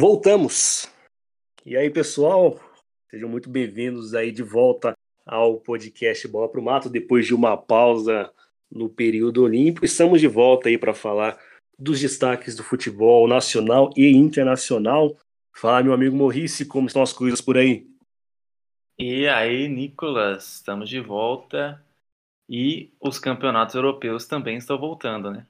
Voltamos! E aí, pessoal? Sejam muito bem-vindos aí de volta ao podcast Bola pro Mato, depois de uma pausa no período olímpico. Estamos de volta aí para falar dos destaques do futebol nacional e internacional. Fala, meu amigo Maurício, como estão as coisas por aí? E aí, Nicolas, estamos de volta e os campeonatos europeus também estão voltando, né?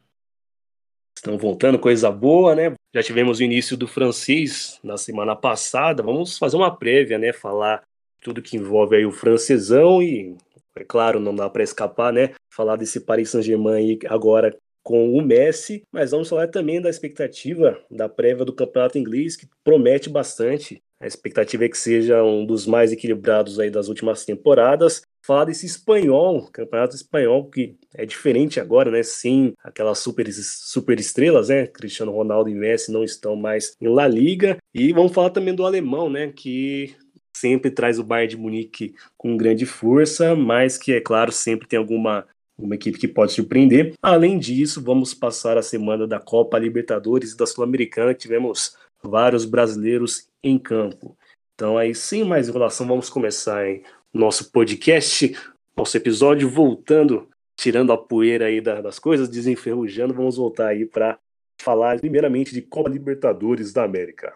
Estão voltando, coisa boa, né? Já tivemos o início do francês na semana passada. Vamos fazer uma prévia, né? Falar tudo que envolve aí o francesão e, é claro, não dá para escapar, né? Falar desse Paris Saint-Germain agora com o Messi. Mas vamos falar também da expectativa da prévia do campeonato inglês, que promete bastante. A expectativa é que seja um dos mais equilibrados aí das últimas temporadas. Falar desse espanhol, campeonato espanhol, que é diferente agora, né? Sim, aquelas super estrelas, né? Cristiano Ronaldo e Messi não estão mais em La Liga. E vamos falar também do alemão, né? Que sempre traz o Bayern de Munique com grande força, mas que, é claro, sempre tem alguma equipe que pode surpreender. Além disso, vamos passar a semana da Copa Libertadores e da Sul-Americana, que tivemos vários brasileiros em campo. Então, aí, sem mais enrolação, vamos começar, hein? Nosso podcast, nosso episódio, voltando, tirando a poeira aí das coisas, desenferrujando, vamos voltar aí para falar primeiramente de Copa Libertadores da América.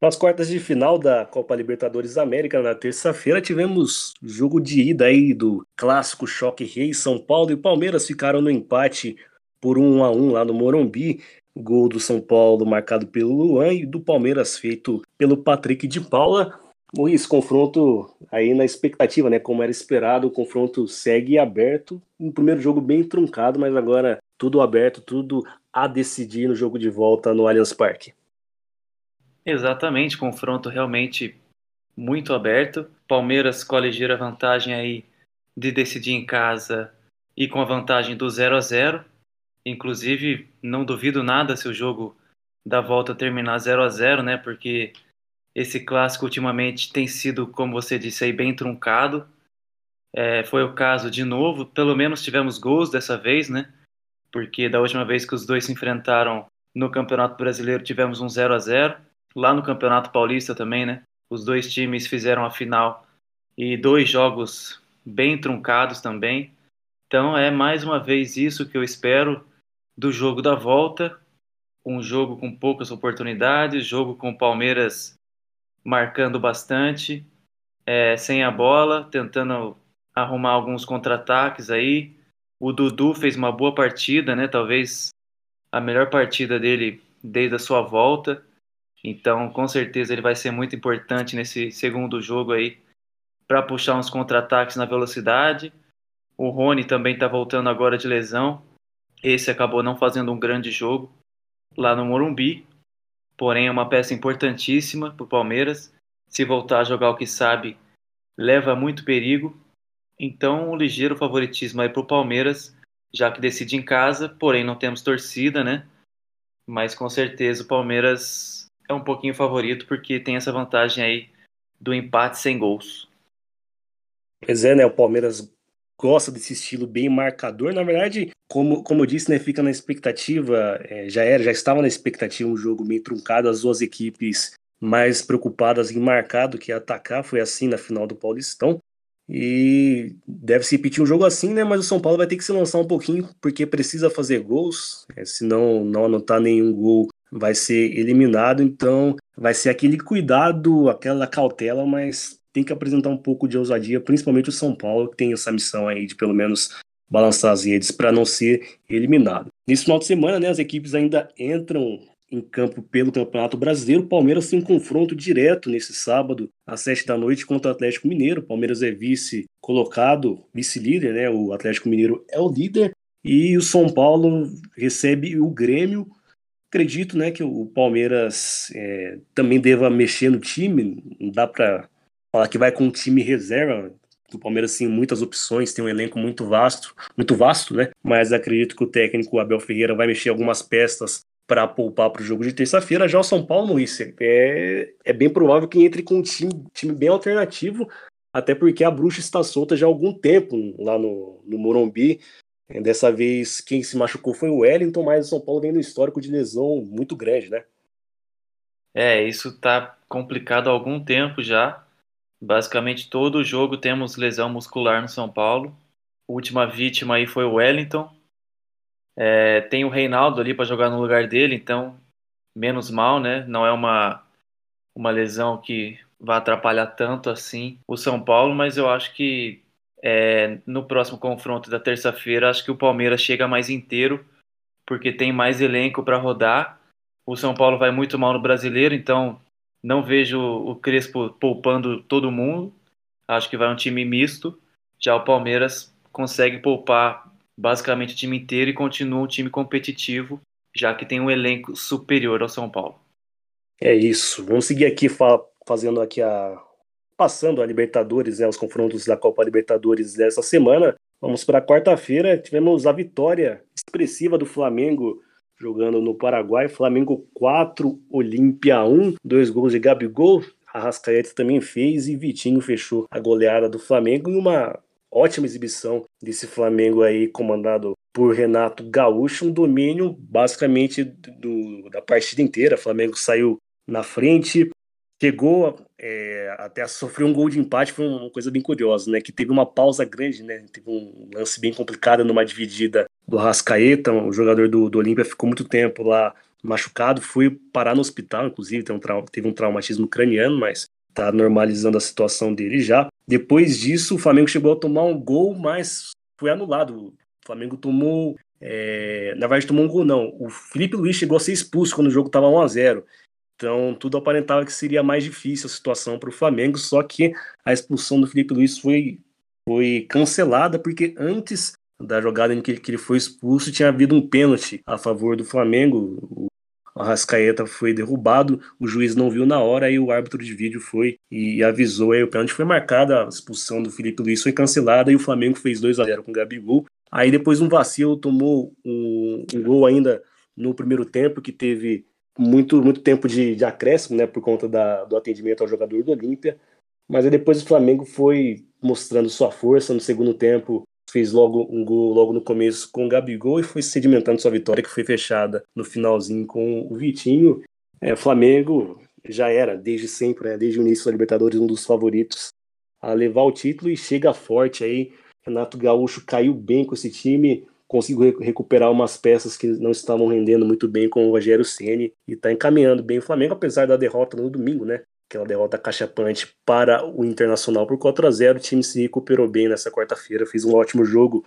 Nas quartas de final da Copa Libertadores da América, na terça-feira, tivemos jogo de ida aí do clássico Choque Rei. São Paulo e Palmeiras ficaram no empate por 1-1 lá no Morumbi. Gol do São Paulo marcado pelo Luan e do Palmeiras feito pelo Patrick de Paula. Luiz, confronto aí na expectativa, né? Como era esperado, o confronto segue aberto. Um primeiro jogo bem truncado, mas agora tudo aberto, tudo a decidir no jogo de volta no Allianz Parque. Exatamente, confronto realmente muito aberto. Palmeiras com a ligeira vantagem aí de decidir em casa e com a vantagem do 0-0. Inclusive, não duvido nada se o jogo da volta terminar 0-0, né? Porque esse clássico ultimamente tem sido, como você disse aí, bem truncado. Foi o caso de novo. Pelo menos tivemos gols dessa vez, né? Porque da última vez que os dois se enfrentaram no Campeonato Brasileiro tivemos um 0-0. Lá no Campeonato Paulista também, né? Os dois times fizeram a final e dois jogos bem truncados também. Então é mais uma vez isso que eu espero do jogo da volta, um jogo com poucas oportunidades, jogo com o Palmeiras marcando bastante, sem a bola, tentando arrumar alguns contra-ataques aí. O Dudu fez uma boa partida, né? Talvez a melhor partida dele desde a sua volta, então com certeza ele vai ser muito importante nesse segundo jogo aí para puxar uns contra-ataques na velocidade. O Rony também está voltando agora de lesão. Esse acabou não fazendo um grande jogo lá no Morumbi, porém é uma peça importantíssima para o Palmeiras. Se voltar a jogar o que sabe, leva muito perigo. Então, um ligeiro favoritismo aí para o Palmeiras, já que decide em casa, porém não temos torcida, né? Mas com certeza o Palmeiras é um pouquinho favorito, porque tem essa vantagem aí do empate sem gols. Pois é, né? O Palmeiras gosta desse estilo bem marcador. Na verdade, como eu disse, né, fica na expectativa, já estava na expectativa um jogo meio truncado, as duas equipes mais preocupadas em marcar do que atacar, foi assim na final do Paulistão, e deve se repetir um jogo assim, né, mas o São Paulo vai ter que se lançar um pouquinho, porque precisa fazer gols, se não anotar nenhum gol vai ser eliminado, então vai ser aquele cuidado, aquela cautela, mas tem que apresentar um pouco de ousadia, principalmente o São Paulo, que tem essa missão aí de pelo menos balançar as redes para não ser eliminado. Nesse final de semana, né, as equipes ainda entram em campo pelo Campeonato Brasileiro. O Palmeiras tem um confronto direto nesse sábado, às 19h contra o Atlético Mineiro. O Palmeiras é vice colocado, vice-líder, né? O Atlético Mineiro é o líder e o São Paulo recebe o Grêmio. Acredito, né, que o Palmeiras também deva mexer no time, não dá para falar que vai com um time reserva. O Palmeiras tem muitas opções, tem um elenco muito vasto, né? Mas acredito que o técnico Abel Ferreira vai mexer algumas peças para poupar para o jogo de terça-feira. Já o São Paulo, Maurício, é bem provável que entre com um time bem alternativo, até porque a bruxa está solta já há algum tempo lá no Morumbi. Dessa vez, quem se machucou foi o Wellington, mas o São Paulo vem no histórico de lesão muito grande, né? Isso tá complicado há algum tempo já. Basicamente, todo jogo temos lesão muscular no São Paulo. A última vítima aí foi o Wellington. Tem o Reinaldo ali para jogar no lugar dele, então, menos mal, né? Não é uma lesão que vai atrapalhar tanto assim o São Paulo, mas eu acho que no próximo confronto da terça-feira, acho que o Palmeiras chega mais inteiro, porque tem mais elenco para rodar. O São Paulo vai muito mal no Brasileiro, então não vejo o Crespo poupando todo mundo. Acho que vai um time misto. Já o Palmeiras consegue poupar basicamente o time inteiro e continua um time competitivo, já que tem um elenco superior ao São Paulo. É isso. Vamos seguir aqui fazendo aqui passando a Libertadores, os confrontos da Copa Libertadores dessa semana. Vamos para quarta-feira. Tivemos a vitória expressiva do Flamengo jogando no Paraguai. Flamengo 4, Olimpia 1. 2 gols de Gabigol. Arrascaeta também fez e Vitinho fechou a goleada do Flamengo. E uma ótima exibição desse Flamengo aí, comandado por Renato Gaúcho. Um domínio basicamente da partida inteira. O Flamengo saiu na frente, chegou até a sofrer um gol de empate. Foi uma coisa bem curiosa, né? Que teve uma pausa grande, né? Teve um lance bem complicado numa dividida do Arrascaeta. O jogador do Olimpia ficou muito tempo lá machucado, foi parar no hospital, inclusive teve um traumatismo craniano, mas tá normalizando a situação dele já. Depois disso, o Flamengo chegou a tomar um gol, mas foi anulado. O Flamengo tomou... na verdade, tomou um gol, não. O Felipe Luiz chegou a ser expulso quando o jogo estava 1-0. Então, tudo aparentava que seria mais difícil a situação para o Flamengo, só que a expulsão do Felipe Luiz foi cancelada, porque antes da jogada em que ele foi expulso, tinha havido um pênalti a favor do Flamengo. O Arrascaeta foi derrubado, o juiz não viu na hora, aí o árbitro de vídeo foi e avisou, aí o pênalti foi marcado, a expulsão do Felipe Luiz foi cancelada e o Flamengo fez 2-0 com o Gabigol. Aí depois um vacilo, tomou um gol ainda no primeiro tempo, que teve muito tempo de acréscimo, né, por conta do atendimento ao jogador do Olímpia, mas aí depois o Flamengo foi mostrando sua força no segundo tempo, fez logo um gol logo no começo com o Gabigol e foi sedimentando sua vitória, que foi fechada no finalzinho com o Vitinho. Flamengo já era, desde sempre, né, desde o início da Libertadores, um dos favoritos a levar o título e chega forte aí. Renato Gaúcho caiu bem com esse time, conseguiu recuperar umas peças que não estavam rendendo muito bem com o Rogério Ceni e está encaminhando bem o Flamengo, apesar da derrota no domingo, né? Aquela derrota cachapante para o Internacional por 4-0, o time se recuperou bem nessa quarta-feira, fez um ótimo jogo,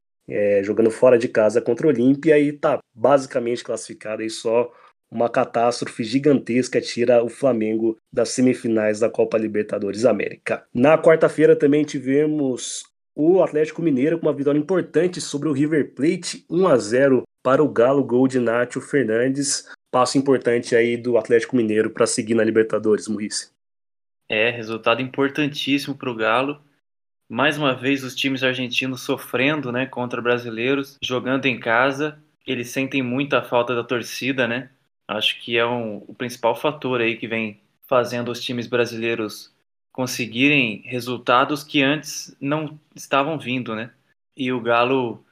jogando fora de casa contra o Olímpia e está basicamente classificado, e só uma catástrofe gigantesca tira o Flamengo das semifinais da Copa Libertadores América. Na quarta-feira também tivemos o Atlético Mineiro com uma vitória importante sobre o River Plate, 1-0 para o Galo, gol de Nacho Fernandes, passo importante aí do Atlético Mineiro para seguir na Libertadores, Muricy. Resultado importantíssimo para o Galo. Mais uma vez os times argentinos sofrendo, né, contra brasileiros, jogando em casa. Eles sentem muita falta da torcida, né? Acho que é o principal fator aí que vem fazendo os times brasileiros conseguirem resultados que antes não estavam vindo, né? E o Galo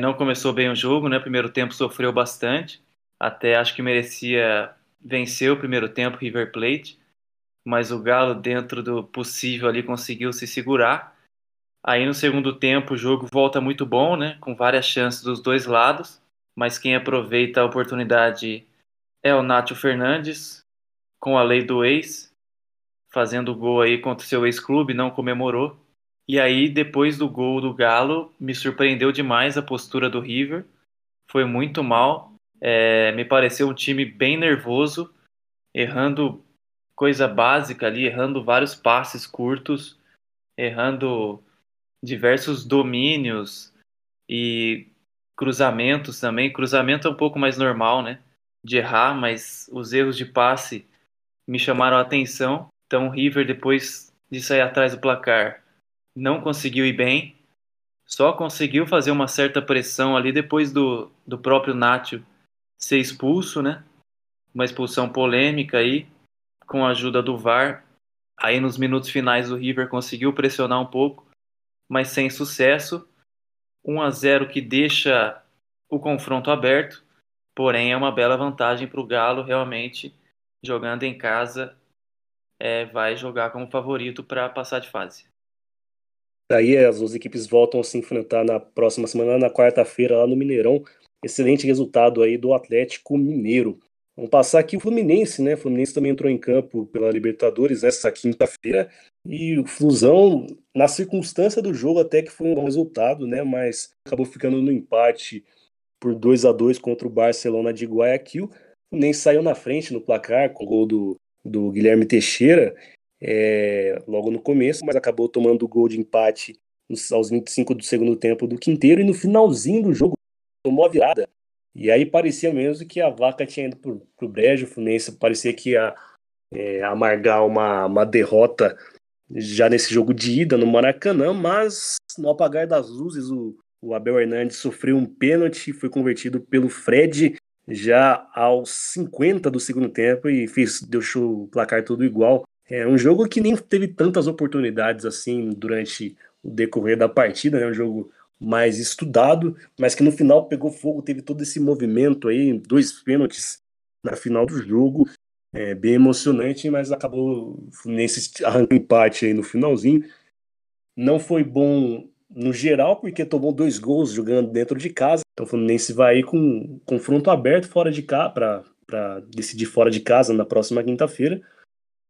não começou bem o jogo, né? Primeiro tempo sofreu bastante. Até acho que merecia vencer o primeiro tempo River Plate, mas o Galo, dentro do possível ali, conseguiu se segurar. Aí no segundo tempo o jogo volta muito bom, né, com várias chances dos dois lados, mas quem aproveita a oportunidade é o Nacho Fernandes, com a lei do ex, fazendo gol aí contra o seu ex-clube, não comemorou. E aí, depois do gol do Galo, me surpreendeu demais a postura do River, foi muito mal, me pareceu um time bem nervoso, errando coisa básica ali, errando vários passes curtos, errando diversos domínios e cruzamentos também. Cruzamento é um pouco mais normal, né, de errar, mas os erros de passe me chamaram a atenção. Então o River, depois de sair atrás do placar, não conseguiu ir bem, só conseguiu fazer uma certa pressão ali depois do próprio Nacho ser expulso, né, uma expulsão polêmica aí, com a ajuda do VAR. Aí nos minutos finais o River conseguiu pressionar um pouco, mas sem sucesso. 1-0 que deixa o confronto aberto, porém é uma bela vantagem para o Galo, realmente, jogando em casa, vai jogar como favorito para passar de fase. Daí as duas equipes voltam a se enfrentar na próxima semana, na quarta-feira, lá no Mineirão. Excelente resultado aí do Atlético Mineiro. Vamos passar aqui o Fluminense, né? O Fluminense também entrou em campo pela Libertadores nessa quinta-feira. E o Flusão, na circunstância do jogo, até que foi um bom resultado, né? Mas acabou ficando no empate por 2-2 contra o Barcelona de Guayaquil. O Fluminense saiu na frente no placar com o gol do Guilherme Teixeira logo no começo, mas acabou tomando o gol de empate aos 25 do segundo tempo do Quinteiro. E no finalzinho do jogo, tomou a virada. E aí parecia mesmo que a vaca tinha ido pro brejo. O Fluminense parecia que ia amargar uma derrota já nesse jogo de ida no Maracanã, mas no apagar das luzes o Abel Hernandes sofreu um pênalti, foi convertido pelo Fred já aos 50 do segundo tempo e deixou o placar tudo igual. É um jogo que nem teve tantas oportunidades assim durante o decorrer da partida, né? Um jogo mais estudado, mas que no final pegou fogo, teve todo esse movimento aí, 2 pênaltis na final do jogo, bem emocionante, mas acabou nesse arranque empate aí no finalzinho. Não foi bom no geral, porque tomou 2 gols jogando dentro de casa, então o Fluminense vai aí com confronto aberto fora de casa, para decidir fora de casa na próxima quinta-feira,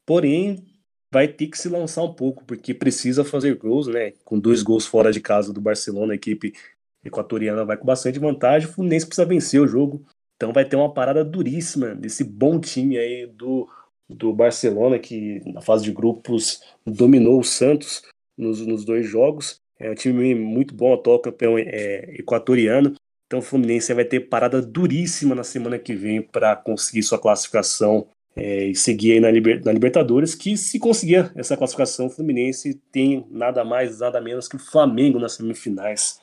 porém vai ter que se lançar um pouco, porque precisa fazer gols, né? Com 2 gols fora de casa do Barcelona, a equipe equatoriana vai com bastante vantagem, o Fluminense precisa vencer o jogo, então vai ter uma parada duríssima desse bom time aí do Barcelona, que na fase de grupos dominou o Santos nos 2 jogos, é um time muito bom, atual campeão equatoriano, então o Fluminense vai ter parada duríssima na semana que vem para conseguir sua classificação e seguir aí na Libertadores, que se conseguir essa classificação, o Fluminense tem nada mais, nada menos que o Flamengo nas semifinais.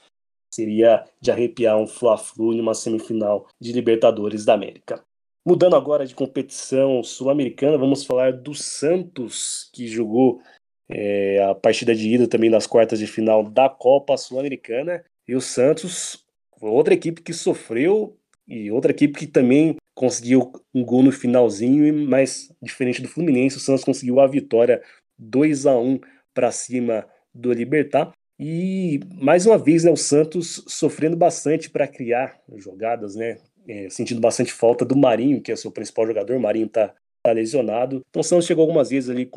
Seria de arrepiar um Fla-Flu em uma semifinal de Libertadores da América. Mudando agora de competição sul-americana, vamos falar do Santos, que jogou a partida de ida também das quartas de final da Copa Sul-Americana, e o Santos, outra equipe que sofreu e outra equipe que também conseguiu um gol no finalzinho, mas diferente do Fluminense, o Santos conseguiu a vitória 2-1 para cima do Libertad. E mais uma vez, né, o Santos sofrendo bastante para criar jogadas, né? Sentindo bastante falta do Marinho, que é o seu principal jogador. O Marinho tá lesionado. Então o Santos chegou algumas vezes ali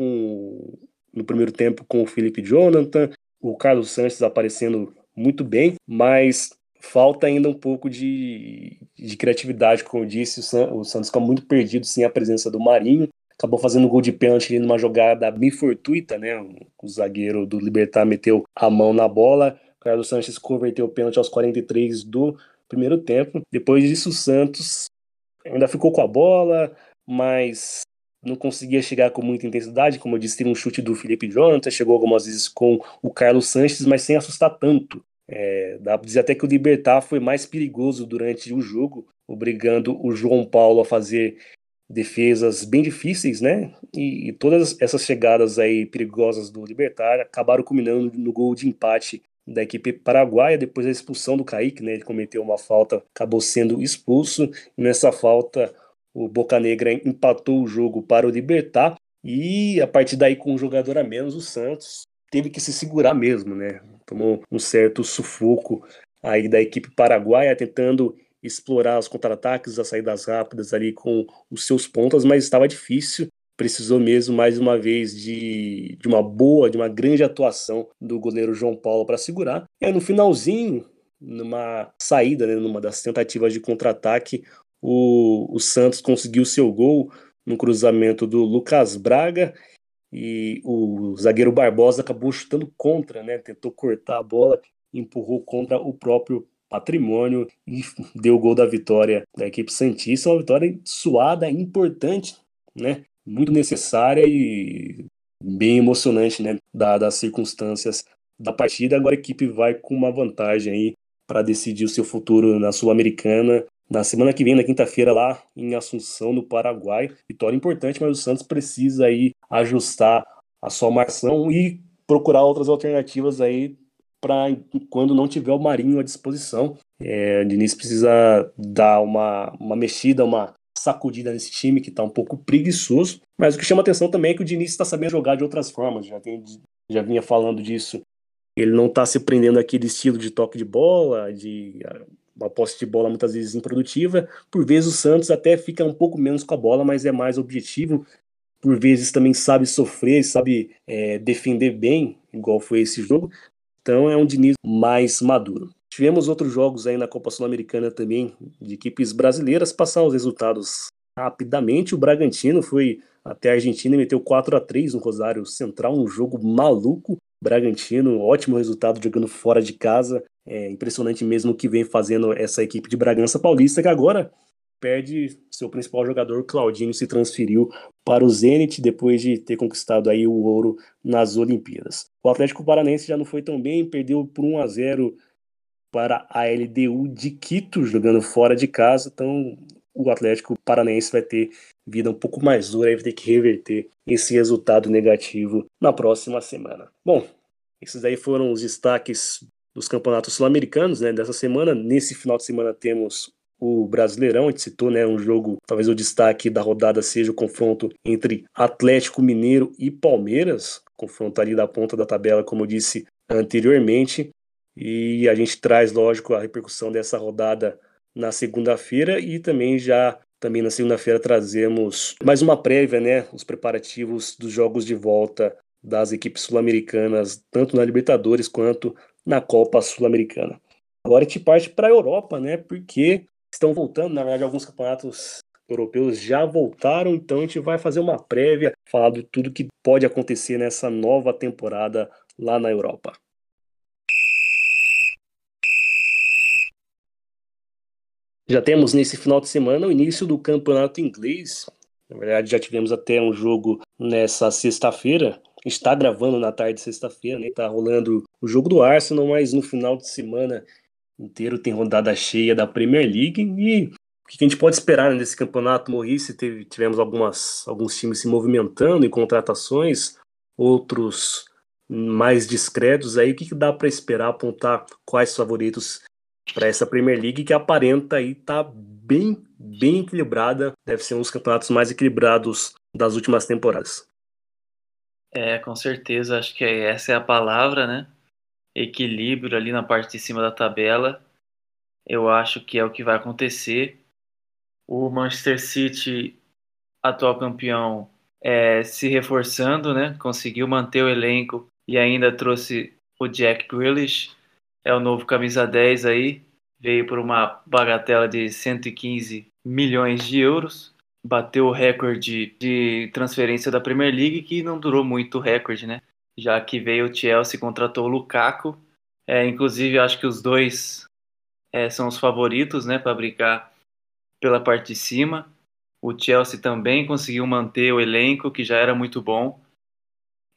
no primeiro tempo com o Felipe Jonathan, o Carlos Sanches aparecendo muito bem, mas falta ainda um pouco de criatividade, como eu disse, o Santos ficou muito perdido sem a presença do Marinho, acabou fazendo gol de pênalti numa jogada bem fortuita, né? O zagueiro do Libertad meteu a mão na bola, o Carlos Sanches converteu o pênalti aos 43 do primeiro tempo, depois disso o Santos ainda ficou com a bola, mas não conseguia chegar com muita intensidade, como eu disse, teve um chute do Felipe Jonathan, chegou algumas vezes com o Carlos Sanches, mas sem assustar tanto. Dá pra dizer até que o Libertad foi mais perigoso durante o jogo, obrigando o João Paulo a fazer defesas bem difíceis, né? E todas essas chegadas aí perigosas do Libertad acabaram culminando no gol de empate da equipe paraguaia, depois da expulsão do Kaique, né? Ele cometeu uma falta, acabou sendo expulso, e nessa falta o Boca Negra empatou o jogo para o Libertad, e a partir daí com um jogador a menos, o Santos teve que se segurar mesmo, né? Tomou um certo sufoco aí da equipe paraguaia, tentando explorar os contra-ataques, as saídas rápidas ali com os seus pontas, mas estava difícil, precisou mesmo mais uma vez de uma grande atuação do goleiro João Paulo para segurar. E no finalzinho, numa saída, né, numa das tentativas de contra-ataque, o Santos conseguiu seu gol no cruzamento do Lucas Braga, e o zagueiro Barbosa acabou chutando contra, né? Tentou cortar a bola, empurrou contra o próprio patrimônio e deu o gol da vitória da equipe santista. Uma vitória suada, importante, né? Muito necessária e bem emocionante, né? Dadas as circunstâncias da partida. Agora a equipe vai com uma vantagem aí para decidir o seu futuro na Sul-Americana na semana que vem, na quinta-feira, lá em Assunção, no Paraguai. Vitória importante, mas o Santos precisa aí ajustar a sua marcação e procurar outras alternativas aí para quando não tiver o Marinho à disposição. O Diniz precisa dar uma mexida, uma sacudida nesse time que está um pouco preguiçoso, mas o que chama atenção também é que o Diniz está sabendo jogar de outras formas, já vinha falando disso. Ele não está se prendendo àquele estilo de toque de bola, de uma posse de bola muitas vezes improdutiva. Por vezes o Santos até fica um pouco menos com a bola, mas é mais objetivo. Por vezes também sabe sofrer, sabe defender bem, igual foi esse jogo. Então é um Diniz mais maduro. Tivemos outros jogos aí na Copa Sul-Americana também, de equipes brasileiras. Passar os resultados rapidamente, o Bragantino foi até a Argentina e meteu 4-3 no Rosário Central, um jogo maluco. Bragantino, ótimo resultado jogando fora de casa. É impressionante mesmo o que vem fazendo essa equipe de Bragança Paulista, que agora perde seu principal jogador, Claudinho, se transferiu para o Zenit depois de ter conquistado aí o ouro nas Olimpíadas. O Atlético Paranaense já não foi tão bem, perdeu por 1-0 para a LDU de Quito, jogando fora de casa. Então o Atlético Paranaense vai ter vida um pouco mais dura e vai ter que reverter esse resultado negativo na próxima semana. Bom, esses aí foram os destaques dos campeonatos sul-americanos, né, dessa semana. Nesse final de semana temos o Brasileirão, a gente citou, né, um jogo, talvez o destaque da rodada seja o confronto entre Atlético Mineiro e Palmeiras, confronto ali da ponta da tabela, como eu disse anteriormente, e a gente traz, lógico, a repercussão dessa rodada na segunda-feira e também na segunda-feira trazemos mais uma prévia, né, os preparativos dos jogos de volta das equipes sul-americanas, tanto na Libertadores quanto na Copa Sul-Americana. Agora a gente parte para a Europa, né, porque estão voltando, na verdade alguns campeonatos europeus já voltaram, então a gente vai fazer uma prévia, falar de tudo que pode acontecer nessa nova temporada lá na Europa. Já temos nesse final de semana o início do campeonato inglês. Na verdade já tivemos até um jogo nessa sexta-feira. A gente está gravando na tarde de sexta-feira, né? Tá rolando o jogo do Arsenal, mas no final de semana inteiro tem rodada cheia da Premier League. E o que a gente pode esperar, né, desse campeonato, Maurício? Tivemos alguns times se movimentando em contratações, outros mais discretos. Aí o que dá para esperar, apontar quais favoritos para essa Premier League, que aparenta aí tá bem, bem equilibrada. Deve ser um dos campeonatos mais equilibrados das últimas temporadas. Com certeza, acho que essa é a palavra, né? Equilíbrio ali na parte de cima da tabela. Eu acho que é o que vai acontecer. O Manchester City, atual campeão, se reforçando, né? Conseguiu manter o elenco e ainda trouxe o Jack Grealish. É o novo camisa 10 aí, veio por uma bagatela de 115 milhões de euros, bateu o recorde de transferência da Premier League, que não durou muito o recorde, né? Já que veio o Chelsea, contratou o Lukaku, inclusive acho que os dois são os favoritos, né, para brigar pela parte de cima. O Chelsea também conseguiu manter o elenco, que já era muito bom,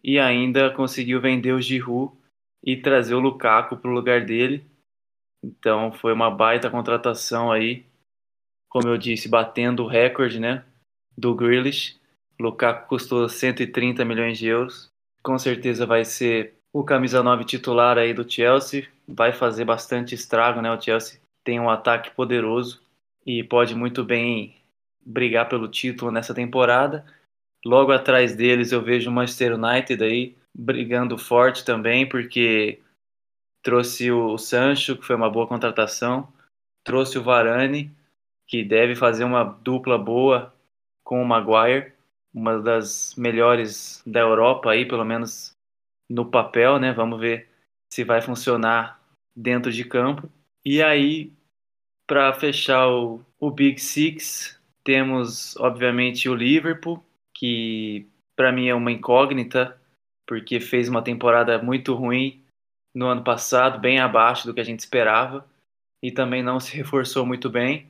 e ainda conseguiu vender o Giroud e trazer o Lukaku para o lugar dele. Então foi uma baita contratação aí, como eu disse, batendo o recorde, né, do Grealish. Lukaku custou 130 milhões de euros. Com certeza vai ser o camisa 9 titular aí do Chelsea. Vai fazer bastante estrago, né? O Chelsea tem um ataque poderoso e pode muito bem brigar pelo título nessa temporada. Logo atrás deles eu vejo o Manchester United aí brigando forte também, porque trouxe o Sancho, que foi uma boa contratação, trouxe o Varane, que deve fazer uma dupla boa com o Maguire, uma das melhores da Europa aí, pelo menos no papel, né? Vamos ver se vai funcionar dentro de campo. E aí, para fechar o Big Six, temos obviamente o Liverpool, que para mim é uma incógnita, porque fez uma temporada muito ruim no ano passado, bem abaixo do que a gente esperava, e também não se reforçou muito bem.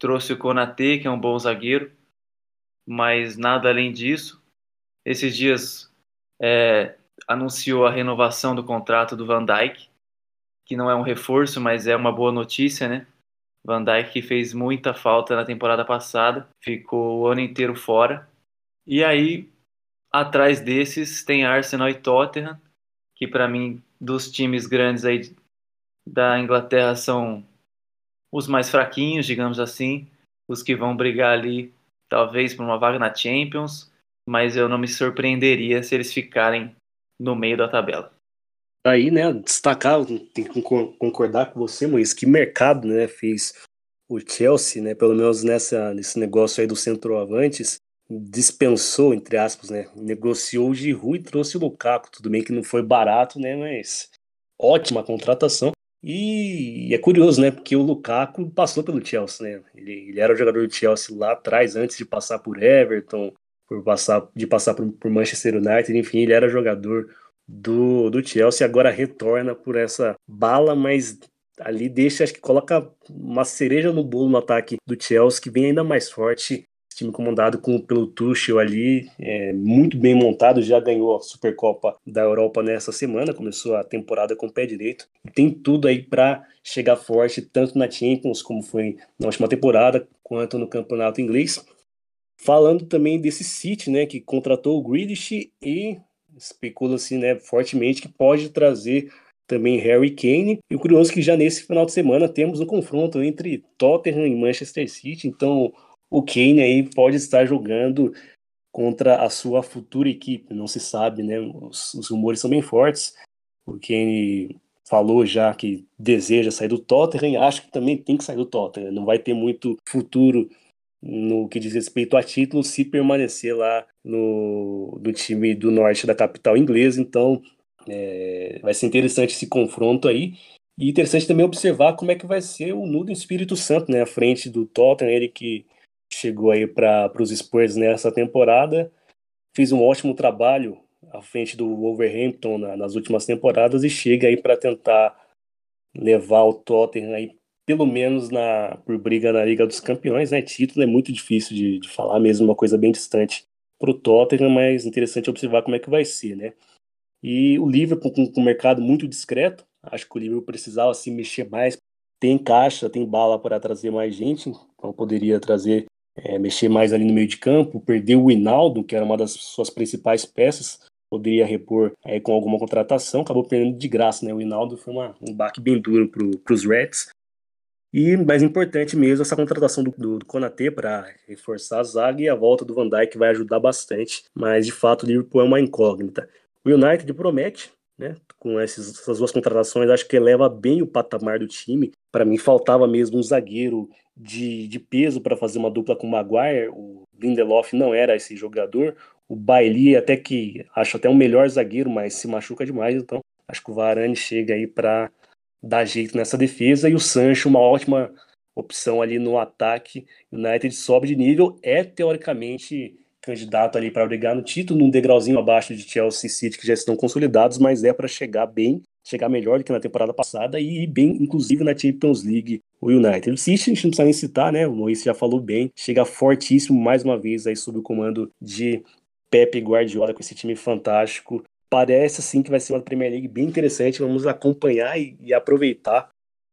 Trouxe o Konaté, que é um bom zagueiro, mas nada além disso. Esses dias anunciou a renovação do contrato do Van Dijk, que não é um reforço, mas é uma boa notícia, né? Van Dijk, que fez muita falta na temporada passada, ficou o ano inteiro fora. E aí, atrás desses tem Arsenal e Tottenham, que para mim dos times grandes aí da Inglaterra são os mais fraquinhos, digamos assim, os que vão brigar ali talvez por uma vaga na Champions, mas eu não me surpreenderia se eles ficarem no meio da tabela. Aí, né, destacar, tem que concordar com você, Maurício, que mercado, né, fez o Chelsea, né, pelo menos nesse negócio aí do centroavantes, dispensou, entre aspas, né, negociou o Giroud e trouxe o Lukaku, tudo bem que não foi barato, né, mas ótima contratação. E é curioso, né, porque o Lukaku passou pelo Chelsea, né, ele era o jogador do Chelsea lá atrás, antes de passar por Everton, de passar por Manchester United, enfim, ele era jogador do Chelsea, agora retorna por essa bala, mas ali deixa, acho que coloca uma cereja no bolo no ataque do Chelsea, que vem ainda mais forte, esse time comandado pelo Tuchel ali, muito bem montado, já ganhou a Supercopa da Europa nessa semana, começou a temporada com o pé direito, e tem tudo aí para chegar forte, tanto na Champions, como foi na última temporada, quanto no campeonato inglês. Falando também desse City, né, que contratou o Grealish e especula-se, né, fortemente que pode trazer também Harry Kane. E o curioso é que já nesse final de semana temos um confronto entre Tottenham e Manchester City. Então o Kane aí pode estar jogando contra a sua futura equipe. Não se sabe, né? Os rumores são bem fortes. O Kane falou já que deseja sair do Tottenham. Acho que também tem que sair do Tottenham. Não vai ter muito futuro no que diz respeito a título se permanecer lá no time do norte da capital inglesa. Então vai ser interessante esse confronto aí, e interessante também observar como é que vai ser o Nuno Espírito Santo, né, à frente do Tottenham, ele que chegou aí para os Spurs nessa temporada, fez um ótimo trabalho à frente do Wolverhampton nas últimas temporadas e chega aí para tentar levar o Tottenham aí pelo menos por briga na Liga dos Campeões, né? Título é muito difícil de falar mesmo, uma coisa bem distante para o Tottenham, mas interessante observar como é que vai ser, né? E o Liverpool com um mercado muito discreto, acho que o Liverpool precisava se mexer mais, tem caixa, tem bala para trazer mais gente, então poderia trazer, mexer mais ali no meio de campo, perdeu o Wijnaldum, que era uma das suas principais peças, poderia repor com alguma contratação, acabou perdendo de graça, né? O Wijnaldum foi um baque bem duro para os Reds. E mais importante mesmo, essa contratação do Konaté para reforçar a zaga, e a volta do Van Dijk vai ajudar bastante, mas de fato o Liverpool é uma incógnita. O United promete, né, com essas duas contratações, acho que eleva bem o patamar do time. Para mim faltava mesmo um zagueiro de peso para fazer uma dupla com o Maguire, o Lindelof não era esse jogador, o Bailey até que acho até um melhor zagueiro, mas se machuca demais, então acho que o Varane chega aí para dar jeito nessa defesa, e o Sancho uma ótima opção ali no ataque. O United sobe de nível, é teoricamente candidato ali para brigar no título, num degrauzinho abaixo de Chelsea e City, que já estão consolidados, mas é para chegar bem, chegar melhor do que na temporada passada, e bem inclusive na Champions League. O United, o City a gente não precisa nem citar, né, o Maurício já falou bem, chega fortíssimo mais uma vez aí sob o comando de Pep Guardiola, com esse time fantástico. Parece, assim, que vai ser uma Premier League bem interessante. Vamos acompanhar e aproveitar.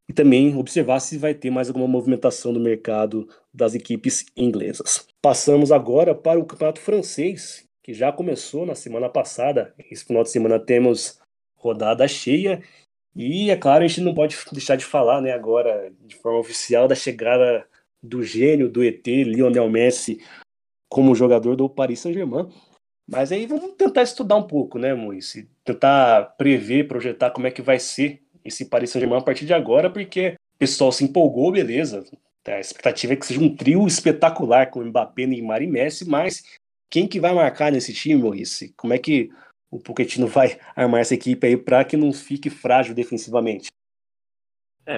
E também observar se vai ter mais alguma movimentação no mercado das equipes inglesas. Passamos agora para o Campeonato Francês, que já começou na semana passada. Esse final de semana temos rodada cheia. E, é claro, a gente não pode deixar de falar, né, agora, de forma oficial, da chegada do gênio, do ET, Lionel Messi, como jogador do Paris Saint-Germain. Mas aí vamos tentar estudar um pouco, né, Maurício? Tentar prever, projetar como é que vai ser esse Paris Saint-Germain a partir de agora, porque o pessoal se empolgou, beleza. A expectativa é que seja um trio espetacular com Mbappé, Neymar e Messi, mas quem que vai marcar nesse time, Maurício? Como é que o Pochettino vai armar essa equipe aí para que não fique frágil defensivamente?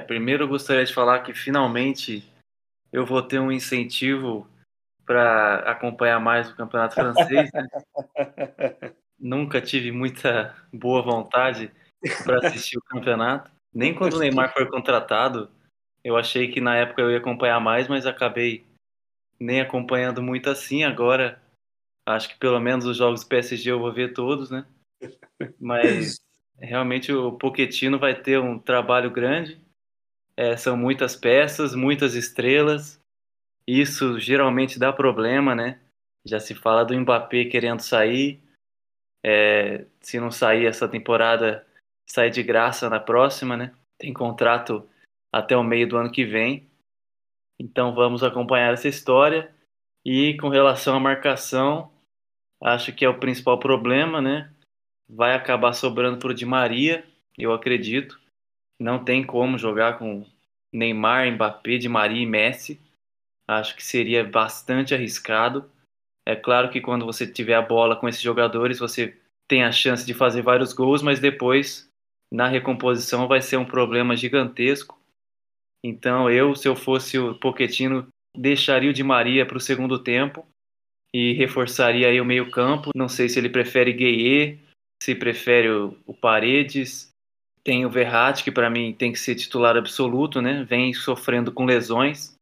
Primeiro eu gostaria de falar que finalmente eu vou ter um incentivo para acompanhar mais o Campeonato Francês, né? Nunca tive muita boa vontade para assistir o campeonato. Nem quando o Neymar foi contratado, eu achei que na época eu ia acompanhar mais, mas acabei nem acompanhando muito assim. Agora, acho que pelo menos os jogos do PSG eu vou ver todos, né? Mas realmente o Pochettino vai ter um trabalho grande. São muitas peças, muitas estrelas. Isso geralmente dá problema, né? Já se fala do Mbappé querendo sair. Se não sair essa temporada, sai de graça na próxima, né? Tem contrato até o meio do ano que vem. Então vamos acompanhar essa história. E com relação à marcação, acho que é o principal problema, né? Vai acabar sobrando para o Di Maria, eu acredito. Não tem como jogar com Neymar, Mbappé, Di Maria e Messi. Acho que seria bastante arriscado. É claro que quando você tiver a bola com esses jogadores, você tem a chance de fazer vários gols, mas depois, na recomposição, vai ser um problema gigantesco. Então eu, se eu fosse o Pochettino, deixaria o Di Maria para o segundo tempo e reforçaria aí o meio campo. Não sei se ele prefere Gueye, se prefere o Paredes. Tem o Verratti, que para mim tem que ser titular absoluto, né? Vem sofrendo com lesões.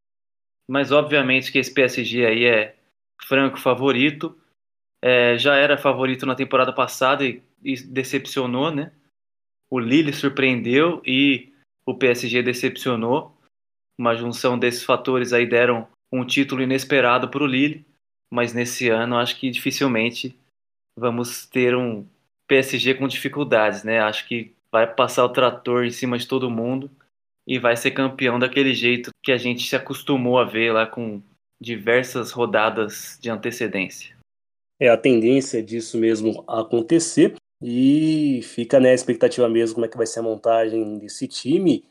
Mas obviamente que esse PSG aí é franco favorito. Já era favorito na temporada passada e decepcionou, né? O Lille surpreendeu e o PSG decepcionou. Uma junção desses fatores aí deram um título inesperado para o Lille. Mas nesse ano acho que dificilmente vamos ter um PSG com dificuldades, né? Acho que vai passar o trator em cima de todo mundo e vai ser campeão daquele jeito que a gente se acostumou a ver lá com diversas rodadas de antecedência. É a tendência disso mesmo acontecer e fica, né, a expectativa mesmo como é que vai ser a montagem desse time.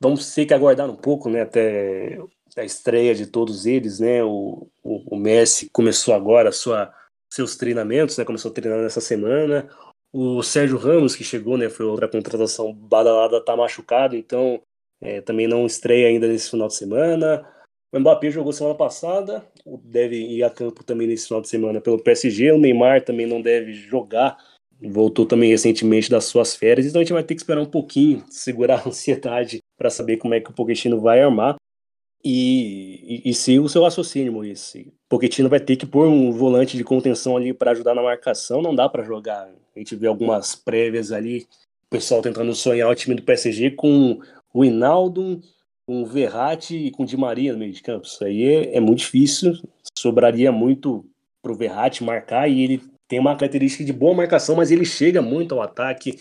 Vamos ter que aguardar um pouco, né, até a estreia de todos eles, né? O Messi começou agora seus treinamentos, né, começou treinando essa semana. O Sérgio Ramos, que chegou, né, foi outra contratação badalada, tá machucado, então também não estreia ainda nesse final de semana. O Mbappé jogou semana passada, deve ir a campo também nesse final de semana pelo PSG. O Neymar também não deve jogar, voltou também recentemente das suas férias, então a gente vai ter que esperar um pouquinho, segurar a ansiedade para saber como é que o Pochettino vai armar. E siga o seu raciocínio, Maurício. O Pochettino vai ter que pôr um volante de contenção ali para ajudar na marcação. Não dá para jogar. A gente vê algumas prévias ali, o pessoal tentando sonhar o time do PSG com o Wijnaldum, com o Verratti e com o Di Maria no meio de campo. Isso aí é muito difícil. Sobraria muito para o Verratti marcar, e ele tem uma característica de boa marcação, mas ele chega muito ao ataque,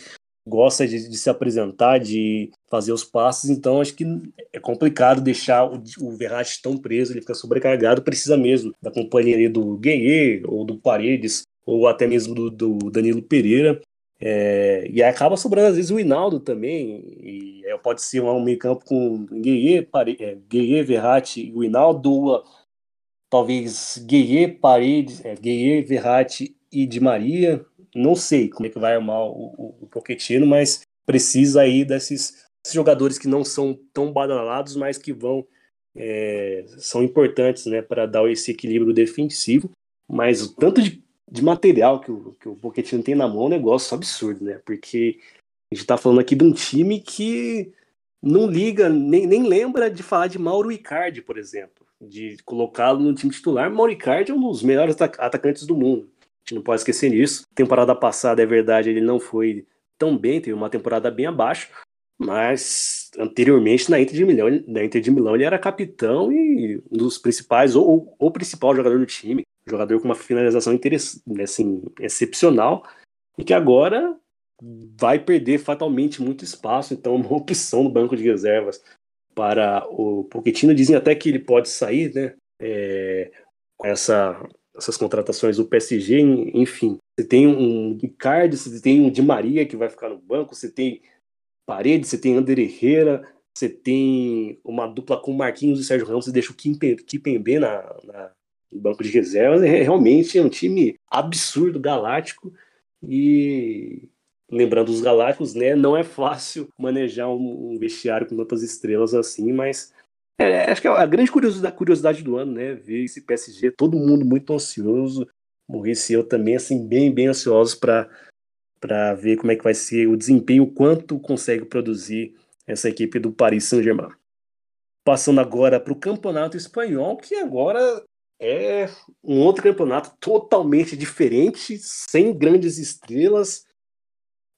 gosta de se apresentar, de fazer os passes, então acho que é complicado deixar o Verratti tão preso, ele fica sobrecarregado, precisa mesmo da companhia do Gueye, ou do Paredes, ou até mesmo do Danilo Pereira, e aí acaba sobrando às vezes o Wijnaldum também, e pode ser um meio campo com Gueye, Verratti e o Wijnaldum, talvez Gueye, Verratti e Di Maria. Não sei como é que vai armar o Pochettino, mas precisa aí desses jogadores que não são tão badalados, mas que são importantes, né, para dar esse equilíbrio defensivo. Mas o tanto de material que o Pochettino tem na mão é um negócio absurdo, né? Porque a gente está falando aqui de um time que não liga, nem lembra de falar de Mauro Icardi, por exemplo, de colocá-lo no time titular. Mauro Icardi é um dos melhores atacantes do mundo. A gente não pode esquecer disso. Temporada passada, é verdade, ele não foi tão bem, teve uma temporada bem abaixo, mas anteriormente na Inter de Milão ele era capitão e um dos principais, ou principal jogador do time, jogador com uma finalização assim, excepcional, e que agora vai perder fatalmente muito espaço, então uma opção no banco de reservas para o Pochettino. Dizem até que ele pode sair, né, com essas contratações do PSG, enfim. Você tem um Icardi, você tem um Di Maria que vai ficar no banco, você tem Paredes, você tem Ander Herrera, você tem uma dupla com Marquinhos e Sérgio Ramos, você deixa o Kimpembe no banco de reservas. Realmente é um time absurdo, galáctico, e lembrando os galácticos, né, não é fácil manejar um vestiário com tantas estrelas assim, mas acho que é a grande curiosidade do ano, né? Ver esse PSG, todo mundo muito ansioso, Maurício e eu também, assim, bem, bem ansiosos para ver como é que vai ser o desempenho, o quanto consegue produzir essa equipe do Paris Saint-Germain. Passando agora para o campeonato espanhol, que agora é um outro campeonato totalmente diferente, sem grandes estrelas.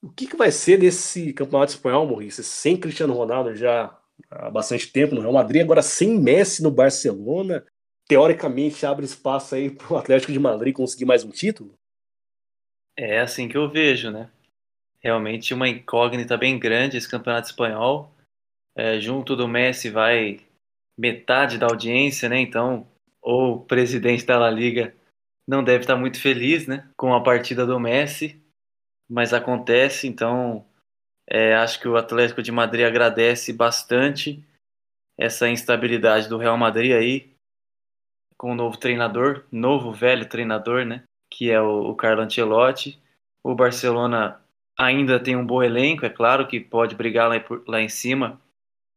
O que vai ser desse campeonato espanhol, Maurício? Sem Cristiano Ronaldo já há bastante tempo no Real Madrid, agora sem Messi no Barcelona, teoricamente abre espaço aí para o Atlético de Madrid conseguir mais um título? É assim que eu vejo, né? Realmente uma incógnita bem grande esse campeonato espanhol. Junto do Messi vai metade da audiência, né? Então, o presidente da La Liga não deve estar muito feliz, né, com a partida do Messi, mas acontece. Então, acho que o Atlético de Madrid agradece bastante essa instabilidade do Real Madrid aí, com o novo velho treinador, né, que é o Carlo Ancelotti. O Barcelona ainda tem um bom elenco, é claro que pode brigar lá em cima,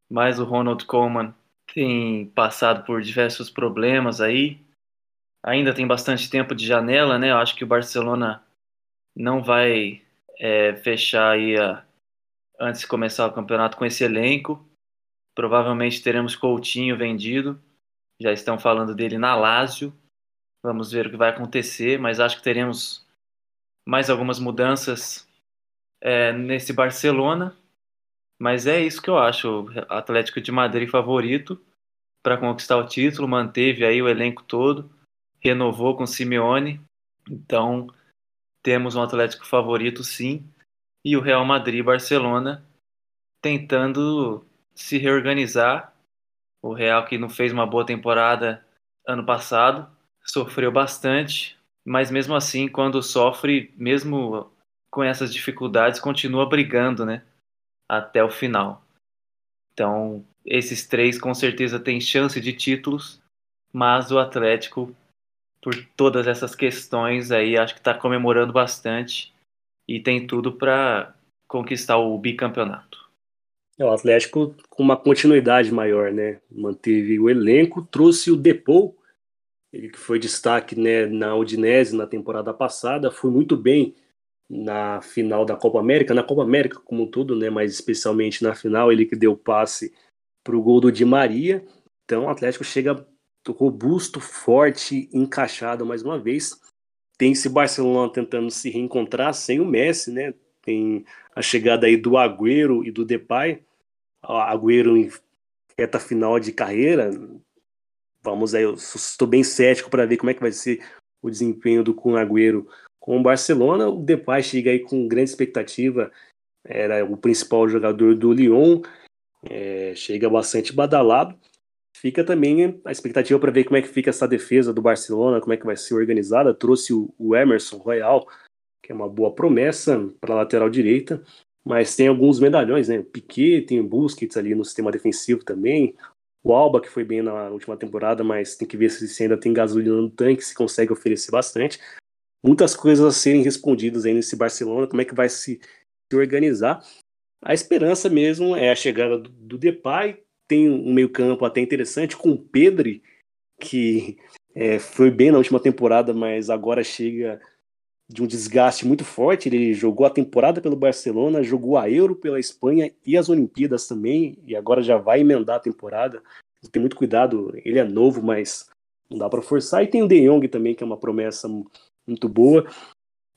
mas o Ronald Koeman tem passado por diversos problemas aí. Ainda tem bastante tempo de janela, né? Eu acho que o Barcelona não vai fechar aí antes de começar o campeonato com esse elenco. Provavelmente teremos Coutinho vendido. Já estão falando dele na Lazio. Vamos ver o que vai acontecer, mas acho que teremos mais algumas mudanças nesse Barcelona. Mas é isso que eu acho. O Atlético de Madrid favorito para conquistar o título, manteve aí o elenco todo, renovou com Simeone. Então temos um Atlético favorito, sim, e o Real Madrid e Barcelona tentando se reorganizar. O Real, que não fez uma boa temporada ano passado, sofreu bastante, mas mesmo assim, quando sofre, mesmo com essas dificuldades, continua brigando, né, até o final. Então, esses três com certeza têm chance de títulos, mas o Atlético, por todas essas questões aí, acho que está comemorando bastante e tem tudo para conquistar o bicampeonato. O Atlético com uma continuidade maior, né? Manteve o elenco, trouxe o Depou, ele que foi destaque, né, na Udinese na temporada passada, foi muito bem na final da Copa América, na Copa América como um todo, né, mas especialmente na final, ele que deu passe para o gol do Di Maria. Então o Atlético chega robusto, forte, encaixado mais uma vez. Tem esse Barcelona tentando se reencontrar sem o Messi, né? Tem a chegada aí do Agüero e do Depay. Agüero em reta final de carreira. Vamos aí, eu estou bem cético para ver como é que vai ser o desempenho do Kun Agüero com o Barcelona. O Depay chega aí com grande expectativa, era o principal jogador do Lyon, chega bastante badalado. Fica também a expectativa para ver como é que fica essa defesa do Barcelona, como é que vai ser organizada. Trouxe o Emerson Royal, que é uma boa promessa para a lateral direita, mas tem alguns medalhões, né? O Piquet, tem o Busquets ali no sistema defensivo também, o Alba, que foi bem na última temporada, mas tem que ver se ainda tem gasolina no tanque, se consegue oferecer bastante. Muitas coisas a serem respondidas aí nesse Barcelona, como é que vai se organizar. A esperança mesmo é a chegada do Depay. Tem um meio campo até interessante com o Pedri, que foi bem na última temporada, mas agora chega de um desgaste muito forte. Ele jogou a temporada pelo Barcelona, jogou a Euro pela Espanha e as Olimpíadas também, e agora já vai emendar a temporada. Tem muito cuidado, ele é novo, mas não dá para forçar. E tem o De Jong também, que é uma promessa muito boa.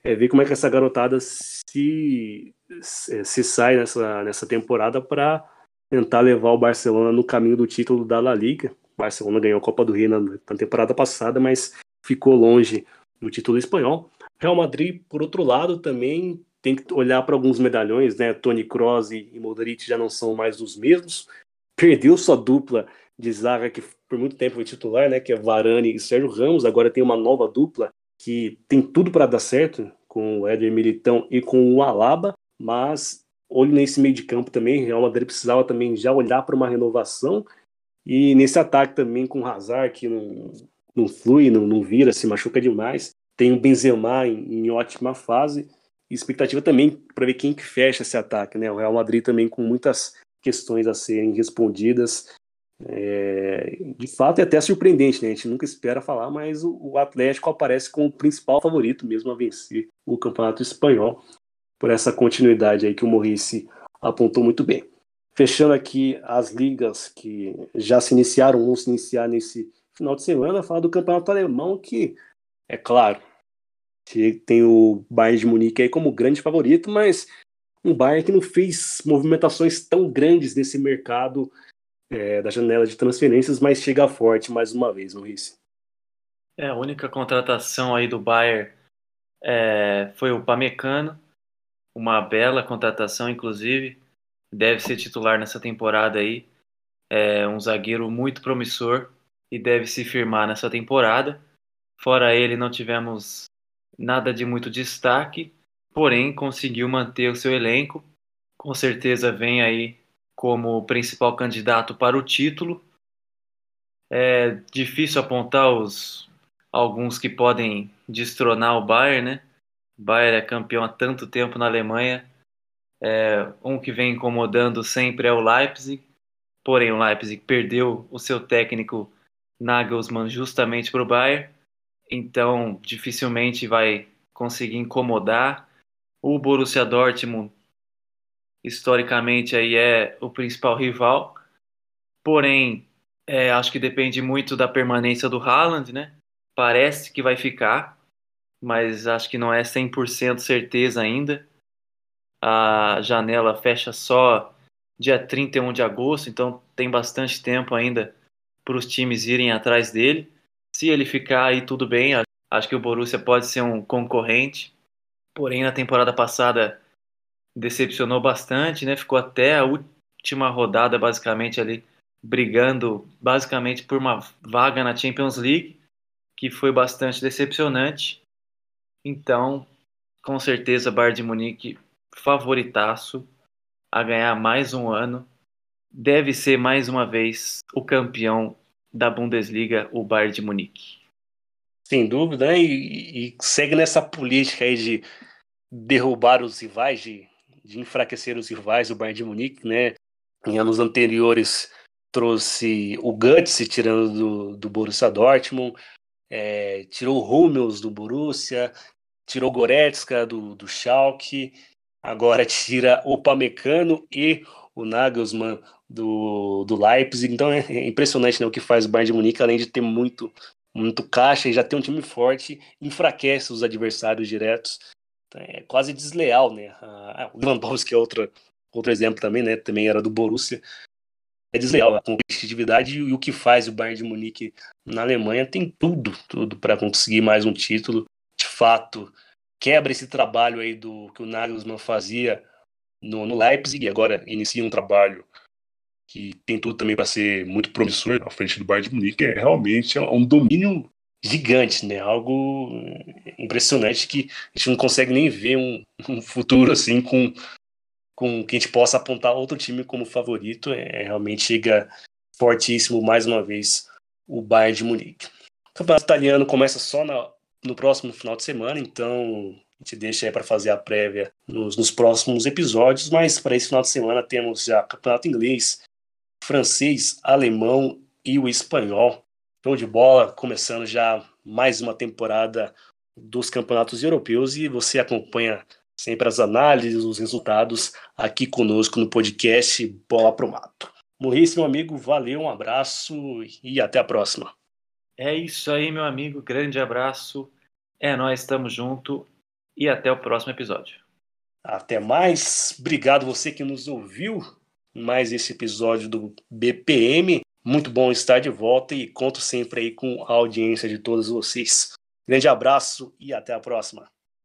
Ver como é que essa garotada se sai nessa temporada para tentar levar o Barcelona no caminho do título da La Liga. O Barcelona ganhou a Copa do Rei na temporada passada, mas ficou longe do título espanhol. Real Madrid, por outro lado, também tem que olhar para alguns medalhões, né? Toni Kroos e Modric já não são mais os mesmos. Perdeu sua dupla de zaga, que por muito tempo foi titular, né, que é Varane e Sérgio Ramos. Agora tem uma nova dupla que tem tudo para dar certo, com o Éder Militão e com o Alaba, mas olho nesse meio de campo também. Real Madrid precisava também já olhar para uma renovação, e nesse ataque também com o Hazard, que não flui, não vira, se machuca demais. Tem o Benzema em ótima fase, e expectativa também para ver quem que fecha esse ataque, né? O Real Madrid também com muitas questões a serem respondidas. De fato, é até surpreendente, né? A gente nunca espera falar, mas o Atlético aparece como o principal favorito mesmo a vencer o Campeonato Espanhol, por essa continuidade aí que o Muricy apontou muito bem. Fechando aqui as ligas que já se iniciaram, vão se iniciar nesse final de semana, falar do Campeonato Alemão, que é claro que tem o Bayern de Munique aí como grande favorito, mas um Bayern que não fez movimentações tão grandes nesse mercado da janela de transferências, mas chega forte mais uma vez, Maurício. A única contratação aí do Bayern foi o Pamecano, uma bela contratação, inclusive, deve ser titular nessa temporada aí, é um zagueiro muito promissor e deve se firmar nessa temporada. Fora ele, não tivemos nada de muito destaque, porém conseguiu manter o seu elenco, com certeza vem aí como principal candidato para o título. É difícil apontar alguns que podem destronar o Bayern, né? O Bayern é campeão há tanto tempo na Alemanha. É, um que vem incomodando sempre é o Leipzig, porém o Leipzig perdeu o seu técnico Nagelsmann justamente para o Bayern, então dificilmente vai conseguir incomodar. O Borussia Dortmund historicamente aí é o principal rival, porém acho que depende muito da permanência do Haaland, né? Parece que vai ficar, mas acho que não é 100% certeza ainda. A janela fecha só dia 31 de agosto, então tem bastante tempo ainda para os times irem atrás dele. Se ele ficar aí, tudo bem, acho que o Borussia pode ser um concorrente. Porém, na temporada passada decepcionou bastante, né? Ficou até a última rodada, basicamente, ali brigando basicamente por uma vaga na Champions League, que foi bastante decepcionante. Então, com certeza, Bayern de Munique favoritaço a ganhar mais um ano. Deve ser mais uma vez o campeão da Bundesliga, o Bayern de Munique. Sem dúvida, né? E segue nessa política aí de derrubar os rivais, de enfraquecer os rivais, o Bayern de Munique, né? Em anos anteriores trouxe o Götze, tirando do Borussia Dortmund, tirou o Hummels do Borussia, tirou o Goretzka do Schalke, agora tira o Pamecano e o Nagelsmann do Leipzig. Então é impressionante, né, o que faz o Bayern de Munique, além de ter muito, muito caixa e já ter um time forte, enfraquece os adversários diretos. Então, é quase desleal, né? O Lewandowski é outro exemplo também, né? Também era do Borussia. É desleal a competitividade, e o que faz o Bayern de Munique na Alemanha tem tudo para conseguir mais um título. De fato, quebra esse trabalho aí do que o Nagelsmann fazia no Leipzig, e agora inicia um trabalho que tem tudo também para ser muito promissor à frente do Bayern de Munique. É realmente um domínio gigante, né? Algo impressionante que a gente não consegue nem ver um futuro assim com que a gente possa apontar outro time como favorito. Realmente chega fortíssimo mais uma vez o Bayern de Munique. O campeonato italiano começa só no próximo final de semana, então a gente deixa aí para fazer a prévia nos próximos episódios, mas para esse final de semana temos já campeonato inglês, francês, alemão e o espanhol. Show de bola, começando já mais uma temporada dos campeonatos europeus, e você acompanha sempre as análises, os resultados aqui conosco no podcast Bola pro Mato. Maurício, meu amigo, valeu, um abraço e até a próxima. É isso aí, meu amigo, grande abraço, nós estamos junto e até o próximo episódio. Até mais, obrigado você que nos ouviu mais esse episódio do BPM, muito bom estar de volta e conto sempre aí com a audiência de todos vocês. Grande abraço e até a próxima.